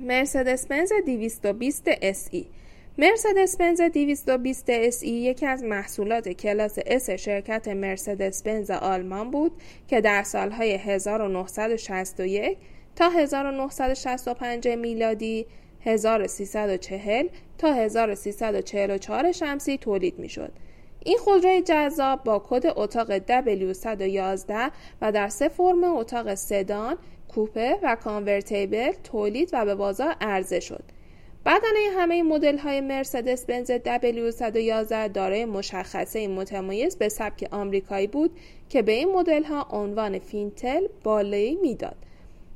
مرسدس-بنز 220 SE. مرسدس-بنز 220 SE یکی از محصولات کلاس S شرکت مرسدس-بنز آلمان بود که در سالهای 1961 تا 1965 میلادی، 1340 تا 1344 شمسی تولید می‌شد. این خودروی جذاب با کد اتاق W111 و در سه فرم اتاق سدان، کوپه و کانورتیبل تولید و به بازار عرضه شد. بدنه همه مدل‌های مرسدس بنز W111 دارای مشخصه متمایز به سبک آمریکایی بود که به این مدل‌ها عنوان فینتل بالایی میداد.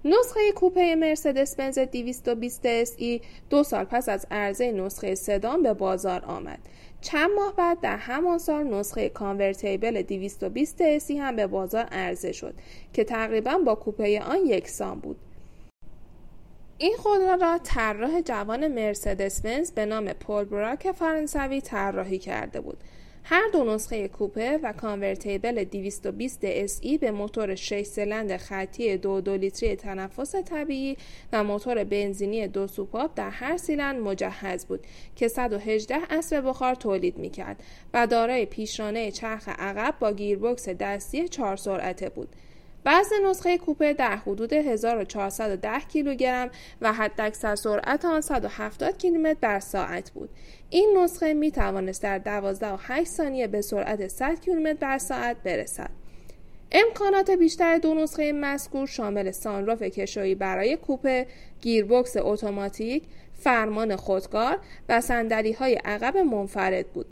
نسخه کوپه مرسدس بنز 220 SE 2 سال پس از عرضه نسخه سدان به بازار آمد. چند ماه بعد در همان سال نسخه کانورتیبل 220 SE هم به بازار عرضه شد که تقریباً با کوپه آن یکسان بود. این خودرو را طراح جوان مرسدس بنز به نام پل براک فرانسوی طراحی کرده بود. هر دو نسخه کوپه و کانورتیبل 220 SE به موتور 6 سیلندر خطی 2.2 لیتری تنفس طبیعی و موتور بنزینی 2 سوپاپ در هر سیلندر مجهز بود که 118 اسب بخار تولید می‌کرد و دارای پیشرانه چرخ عقب با گیربکس دستی 4 سرعته بود. وزن نسخه کوپه در حدود 1410 کیلوگرم و حداکثر سرعت آن 170 کیلومتر در ساعت بود. این نسخه می توانست در 12.8 ثانیه به سرعت 100 کیلومتر در ساعت برسد. امکانات بیشتر دو نسخه مذکور شامل سانروف کشویی برای کوپه، گیربکس اتوماتیک، فرمان خودکار و صندلی‌های عقب منفرد بود.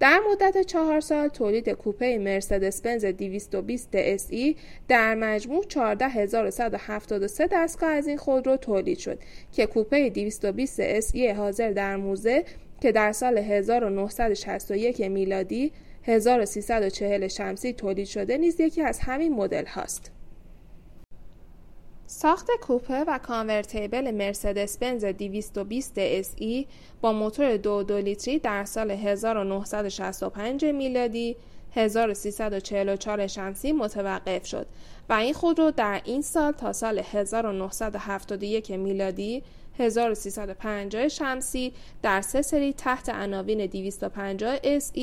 در مدت 4 سال تولید کوپه مرسدس بنز 220 SE در مجموع 14173 دستگاه از این خودرو تولید شد که کوپه 220 SE حاضر در موزه که در سال 1961 میلادی 1340 شمسی تولید شده نیز یکی از همین مدل هاست. ساخت کوپه و کانورتیبل مرسدس بنز 220 SE با موتور 2.2 لیتری در سال 1965 میلادی 1344 شمسی متوقف شد و این خودرو در این سال تا سال 1971 میلادی 1350 شمسی در 3 سری تحت عناوین 250 SE،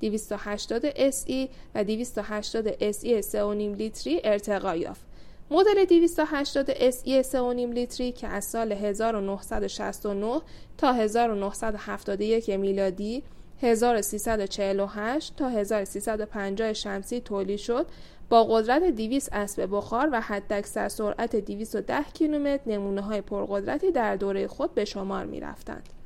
280 SE و 280 SE 3.5 لیتری ارتقا یافت. مدل 280 SE 3.5 لیتری که از سال 1969 تا 1971 میلادی 1348 تا 1350 شمسی تولید شد با قدرت 200 اسب بخار و حداکثر سرعت 210 کیلومتر نمونه‌های پرقدرتی در دوره خود به شمار می‌رفتند.